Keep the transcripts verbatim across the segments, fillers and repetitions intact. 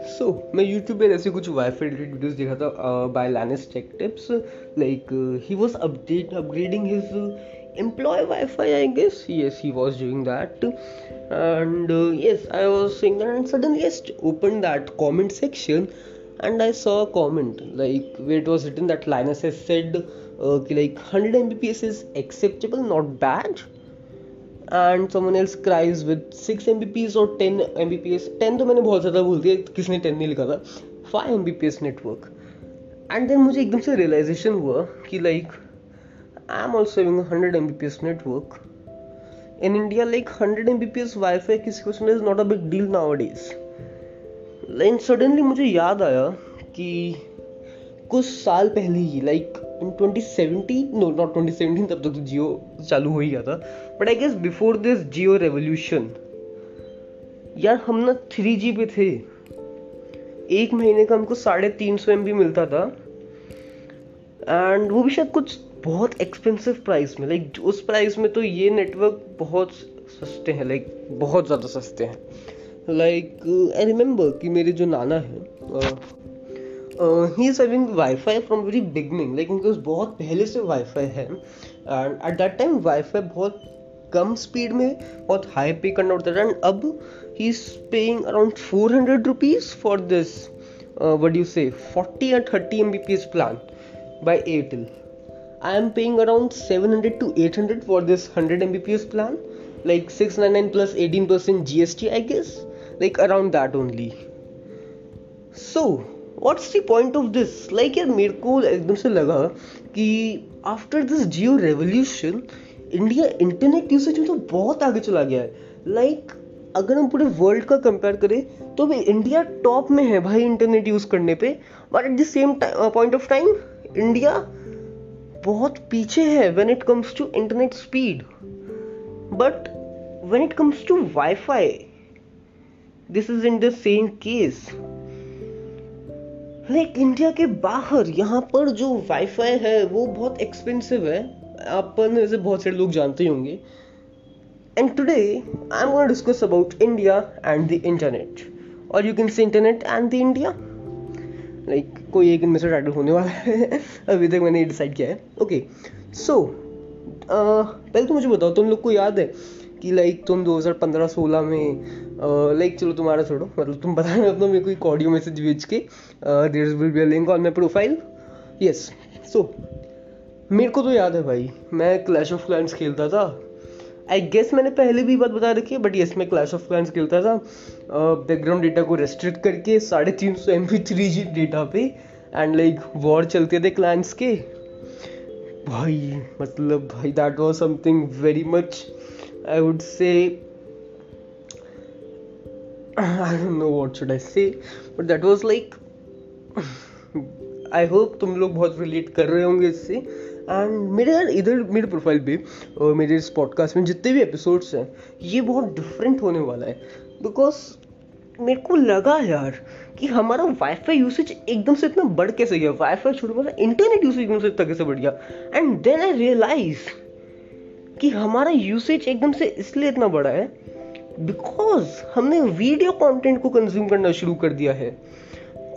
सो so, मैं YouTube पे ऐसे कुछ वाईफाई रिलेटेड वीडियोस देखा था by Linus tech tips. Like he was update upgrading his employ wifi I guess. Yes he was doing that and yes I was seeing that and suddenly just open that comment section and I saw a comment like where it was written that Linus has said uh, like one hundred megabits per second is acceptable, not bad, and someone else cries with six megabits per second or ten megabits per second. ten तो मैंने बहुत ज़्यादा बोल दिया, किसने ten नहीं लिखा था. five megabits per second network. And then मुझे एकदम से realization हुआ कि like I am also having a one hundred megabits per second network in India. Like one hundred megabits per second Wi-Fi किसी को सुनना is not a big deal nowadays. लेकिन suddenly मुझे याद आया कि कुछ साल पहले ही like in twenty seventeen no not twenty seventeen तब तक तो जियो चालू हो ही गया था, but I guess before this Jio revolution यार हम ना three G पे थे. एक महीने का हमको साढ़े तीन सौ एम बी मिलता था एंड वो भी शायद कुछ बहुत एक्सपेंसिव प्राइस में. लाइक like, उस प्राइस में तो ये नेटवर्क बहुत सस्ते हैं, लाइक like, बहुत ज़्यादा सस्ते हैं. लाइक आई रिमेंबर कि मेरे जो नाना है ही is having wifi from very beginning. Like उनके बहुत पहले से वाईफाई है and at that time wifi बहुत कम स्पीड में बहुत हाई पे करना होता था. एंड अब he is paying around four hundred rupees for this what do you say forty and thirty M B P S plan by Airtel. I am paying around seven hundred to eight hundred for this hundred M B P S plan. Like six ninety-nine plus eighteen percent G S T, I guess. Like around that only. So, what's the point of this? Like यार मेरे को एकदम से लगा कि after this Jio revolution, India internet usage में तो बहुत आगे चला गया है. Like अगर हम पूरे world का compare करें तो भी India top में है भाई internet use करने पे. But at the same time, point of time, India बहुत पीछे है when it comes to internet speed. But when it comes to Wi-Fi, this is in the same case. Like India के बाहर यहाँ पर जो Wi-Fi है वो बहुत expensive है. अपन ऐसे बहुत सारे लोग जानते होंगे. And today I'm going to discuss about India and the internet, or you can say internet and the India. Like कोई एक इनमें से टाइटल होने वाला है. अभी तक मैंने डिसाइड किया है. Okay, so. Uh, पहले तो मुझे बताओ तुम लोग को याद है कि लाइक तुम twenty fifteen-सोलह में लाइक uh, चलो तुम्हारा छोड़ो मतलब तुम बताना अपना मेरे को एक ऑडियो मैसेज भेज के there will be a link on my profile. Yes so मेरे को तो याद है भाई मैं क्लैश ऑफ क्लैंस खेलता था. आई गेस मैंने पहले भी बात बता रखी है बट यस मैं क्लैश ऑफ क्लैंस खेलता था बैकग्राउंड डेटा को रेस्ट्रिक्ट करके साढ़े तीन सौ M B three G data पे एंड लाइक वॉर चलते थे क्लैंस के. भाई मतलब भाई that was something very much I would say I don't know what should I say but that was like I hope तुम लोग बहुत रिलेट कर रहे होंगे इससे. एंड मेरे यार इधर मेरे प्रोफाइल पे और मेरे इस पॉडकास्ट में जितने भी एपिसोड्स हैं ये बहुत डिफरेंट होने वाला है बिकॉज मेरे को लगा यार कि हमारा वाईफाई यूसेज एकदम से इतना बढ़ कैसे गया. वाईफाई छोड़ हमारा इंटरनेट यूसेज एकदम से इतना कैसे बढ़ गया. एंड देन आई रियलाइज कि हमारा यूसेज एकदम से इसलिए इतना बड़ा है बिकॉज हमने वीडियो कंटेंट को कंज्यूम करना शुरू कर दिया है.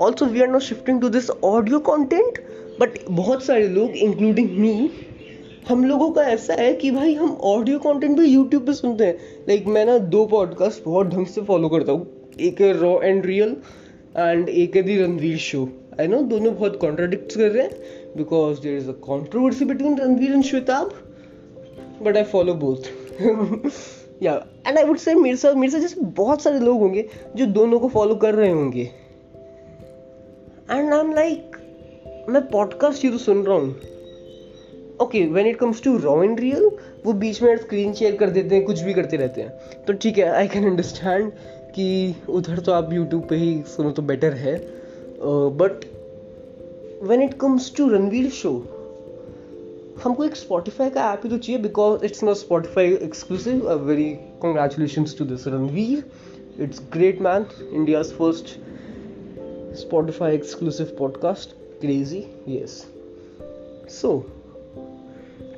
Also we are not shifting to this audio content but बहुत सारे लोग इंक्लूडिंग मी हम लोगों का ऐसा है कि भाई हम ऑडियो कंटेंट भी यूट्यूब पे सुनते हैं. लाइक मैं ना दो पॉडकास्ट बहुत ढंग से फॉलो करता हूँ, A K raw and real and A K the Ranveer show. I know दोनों बहुत कॉन्ट्राडिक्ट कर रहे हैं because there is a controversy between Ranveer and Shwetabh but I follow both yeah and I would say मेरे साथ मेरे साथ जैसे बहुत सारे लोग होंगे जो दोनों को फॉलो कर रहे होंगे. एंड आई एम लाइक मैं पॉडकास्ट ये तो सुन रहा हूँ. Okay when it comes to raw and real वो बीच में स्क्रीन शेयर कर देते हैं, कुछ भी करते रहते हैं तो ठीक है आई कैन अंडरस्टैंड कि उधर तो आप यूट्यूब पे ही सुनो तो बेटर है. But when it comes to Ranveer show हमको एक स्पॉटिफाई का ऐप ही तो चाहिए because it's not Spotify exclusive. Very congratulations to this Ranveer, it's great man. India's first Spotify exclusive podcast, crazy. Yes so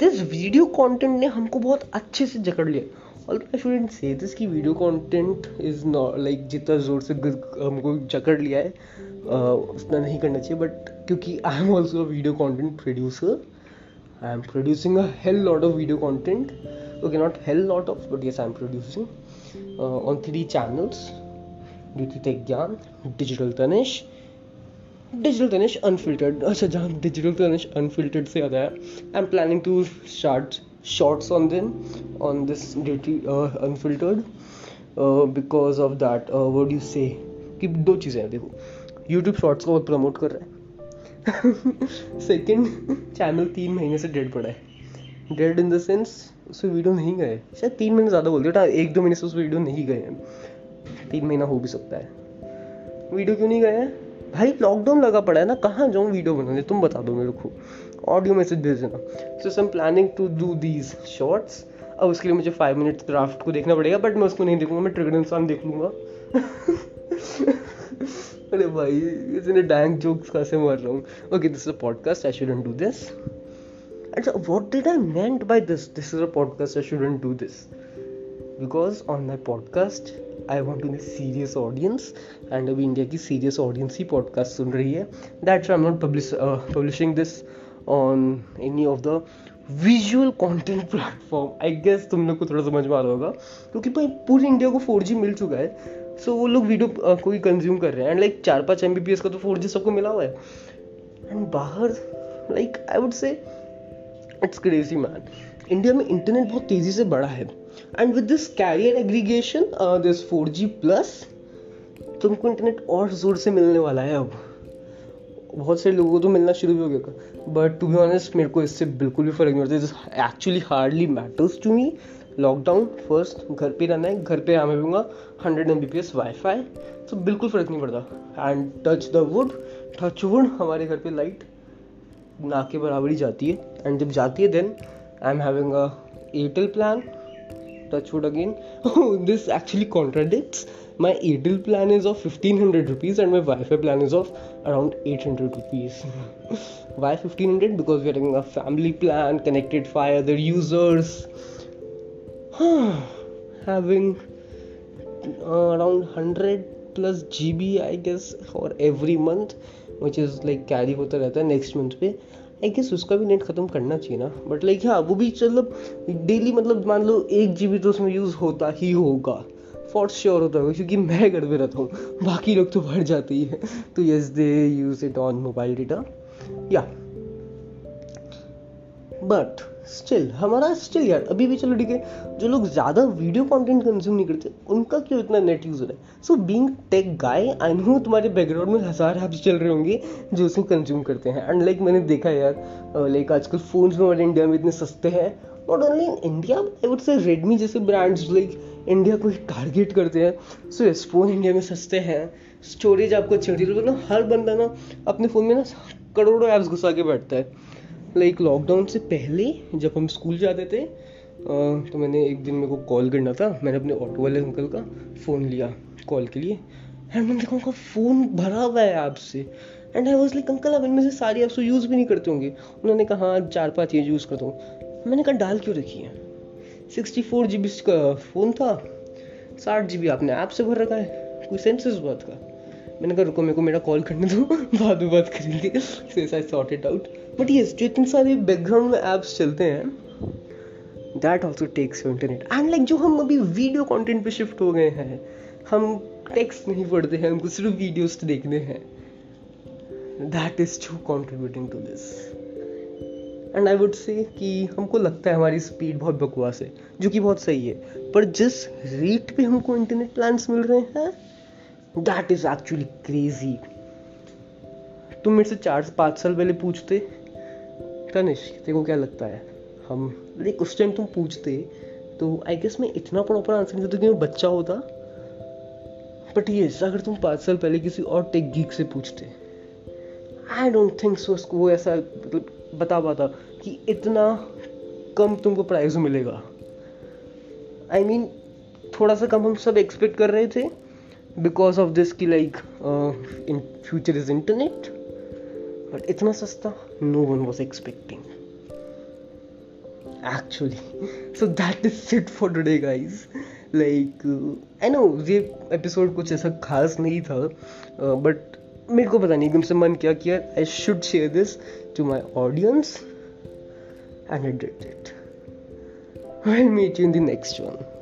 this video content ने हमको बहुत अच्छे से जकड़ लिया. Although I shouldn't say this कि video content is not like जितना जोर से हमको जकड़ लिया है उतना नहीं करना चाहिए, but क्योंकि I am also a video content producer, I am producing a hell lot of video content, okay not hell lot of, but yes I am producing uh, on three channels: D T Tech Gyan, Digital Tanishq, Digital Tanishq Unfiltered. अच्छा जहाँ Digital Tanishq Unfiltered से आता है, I am planning to start shorts on them on this D T uh, Unfiltered uh, because of that uh, what do you say कि दो चीज़ें हैं. देखो YouTube Shorts को बहुत प्रमोट कर रहा है, सेकंड चैनल तीन महीने से डेड पड़ा है. डेड इन द सेंस उस वीडियो नहीं गए, शायद तीन महीने ज़्यादा बोल दिया, एक दो महीने से उस वीडियो नहीं गए हैं, तीन महीना हो भी सकता है. वीडियो क्यों नहीं गए हैं भाई? लॉकडाउन लगा पड़ा है ना, कहाँ जाऊँ वीडियो बनाने, तुम बता दो मेरे को, ऑडियो मैसेज भेज देना. So some planning to do these shorts. अब उसके लिए मुझे फाइव मिनट क्राफ्ट को देखना पड़ेगा, बट मैं उसको नहीं देखूंगा, मैं ट्रिगर इंसान देख लूँगा. अरे भाई इसने डैंग जोक्स कैसे मार रहा हूँ. Okay this is a podcast, I shouldn't do this. अच्छा what did I meant by this, this is a podcast, I shouldn't do this because on my podcast I want to serious audience, and अभी India की serious audience ही podcast सुन रही है. That's I am not publishing this on any of the visual content platform. I guess तुम लोग को थोड़ा समझ में आ रहा होगा क्योंकि भाई पूरी इंडिया को फोर जी मिल चुका है, सो so, वो लोग वीडियो कोई कंज्यूम कर रहे हैं, एंड लाइक चार पाँच एमबीपीएस का तो फोर जी सबको मिला हुआ है, एंड बाहर like I would say it's crazy man. India में इंटरनेट बहुत तेज़ी से बढ़ा है, and with this carrier aggregation this four G plus तुमको इंटरनेट और जोर से मिलने वाला है. अब बहुत सारे लोगों को तो मिलना शुरू भी हो गया, बट टू बी ऑनेस्ट मेरे को इससे बिल्कुल भी फ़र्क नहीं पड़ता. This actually hardly matters to me. Lockdown first, घर पे रहना है, घर पे आने दूंगा hundred M B P S wifi, तो बिल्कुल फ़र्क नहीं पड़ता. And touch the wood, touch wood हमारे घर पे लाइट ना के बराबर ही जाती है, एंड जब जाती है then I am having a Airtel plan. Touch wood again, this actually contradicts. My Airtel plan is of fifteen hundred rupees and my Wi-Fi plan is of around eight hundred rupees. Why fifteen hundred? Because we are having a family plan connected by other users. Having uh, around one hundred plus G B I guess for every month, which is like carry होता रहता है next month पे. I guess उसका भी net ख़त्म करना चाहिए ना, बट लाइक हाँ वो भी मतलब डेली मतलब मान लो एक जी बी तो उसमें यूज़ होता ही होगा, फॉर श्योर होता होगा क्योंकि मैं घर पे रहता हूँ, बाकी लोग तो बाहर जाते ही हैं. तो yes they use it on mobile data या, बट स्टिल हमारा स्टिल यार अभी भी चलो ठीक है, जो लोग ज़्यादा वीडियो कंटेंट कंज्यूम नहीं करते उनका क्यों इतना नेट यूज हो रहा है. So being tech guy I know तुम्हारे बैकग्राउंड में हज़ार ऐप्स चल रहे होंगे जो उसको कंज्यूम करते हैं, एंड लाइक मैंने देखा यार लाइक आजकल फ़ोन्स हमारे इंडिया में इतने सस्ते हैं. Not only in India, I would say Redmi जैसे ब्रांड्स लाइक इंडिया को ही टारगेट करते हैं. सो यस फ़ोन इंडिया में सस्ते हैं, स्टोरेज आपको अच्छी होती है, हर बंदा ना अपने फ़ोन में ना करोड़ों ऐप्स घुसा के बैठता है. लाइक लॉकडाउन से पहले जब हम स्कूल जाते थे तो मैंने एक दिन मेरे को कॉल करना था, मैंने अपने ऑटो वाले अंकल का फ़ोन लिया कॉल के लिए, एंड मैंने देखा उनका फ़ोन भरा हुआ है ऐप से, and I was like uncle आप इनमें से सारी ऐप्स यूज़ भी नहीं करते होंगे. उन्होंने कहा हाँ चार पाँच ये यूज़ करता हूँ. मैंने कहा डाल क्यों रखी है, सिक्सटी फोर जी बी का फ़ोन था, साठ जी बी आपने ऐप से भर रखा है, कोई सेंस है उस बात का. मैंने कहा रुको मेरे को मेरा कॉल करने दो बाद में बात करेंगे. So I sort it out. But yes जो इतने सारे बैकग्राउंड में ऐप्स चलते हैं that also takes your internet. And like जो हम अभी वीडियो कॉन्टेंट पर शिफ्ट हो गए हैं, हम टेक्स्ट नहीं पढ़ते हैं, हमको सिर्फ वीडियोज देखने हैं, that is to contributing to this. And I would say कि हमको लगता है हमारी स्पीड बहुत बकवास है, जो कि बहुत सही है, पर जिस रेट पे हमको इंटरनेट प्लान्स मिल रहे हैं दैट इज़ एक्चुअली क्रेजी. तुम मेरे से चार पाँच साल पहले पूछते तनिष्क देखो क्या लगता है हम लाइक उस टाइम तुम पूछते तो आई गेस मैं इतना प्रॉपर आंसर नहीं देता कि मैं बच्चा होता. बट ये अगर तुम पाँच साल पहले किसी और टेक गीक से पूछते आई डोंट थिंक सो वो ऐसा बता पाता कि इतना कम तुमको प्राइस मिलेगा. आई I मीन mean, थोड़ा सा कम हम सब एक्सपेक्ट कर रहे थे बिकॉज ऑफ दिस कि like in future is internet, but इतना सस्ता no one was expecting. actually. So that is it for today, guys. Like I know ये एपिसोड कुछ ऐसा खास नहीं था, बट मेरे को पता नहीं एकदम से मन क्या किया I should share this to my audience and I did it. I'll meet you in the next one.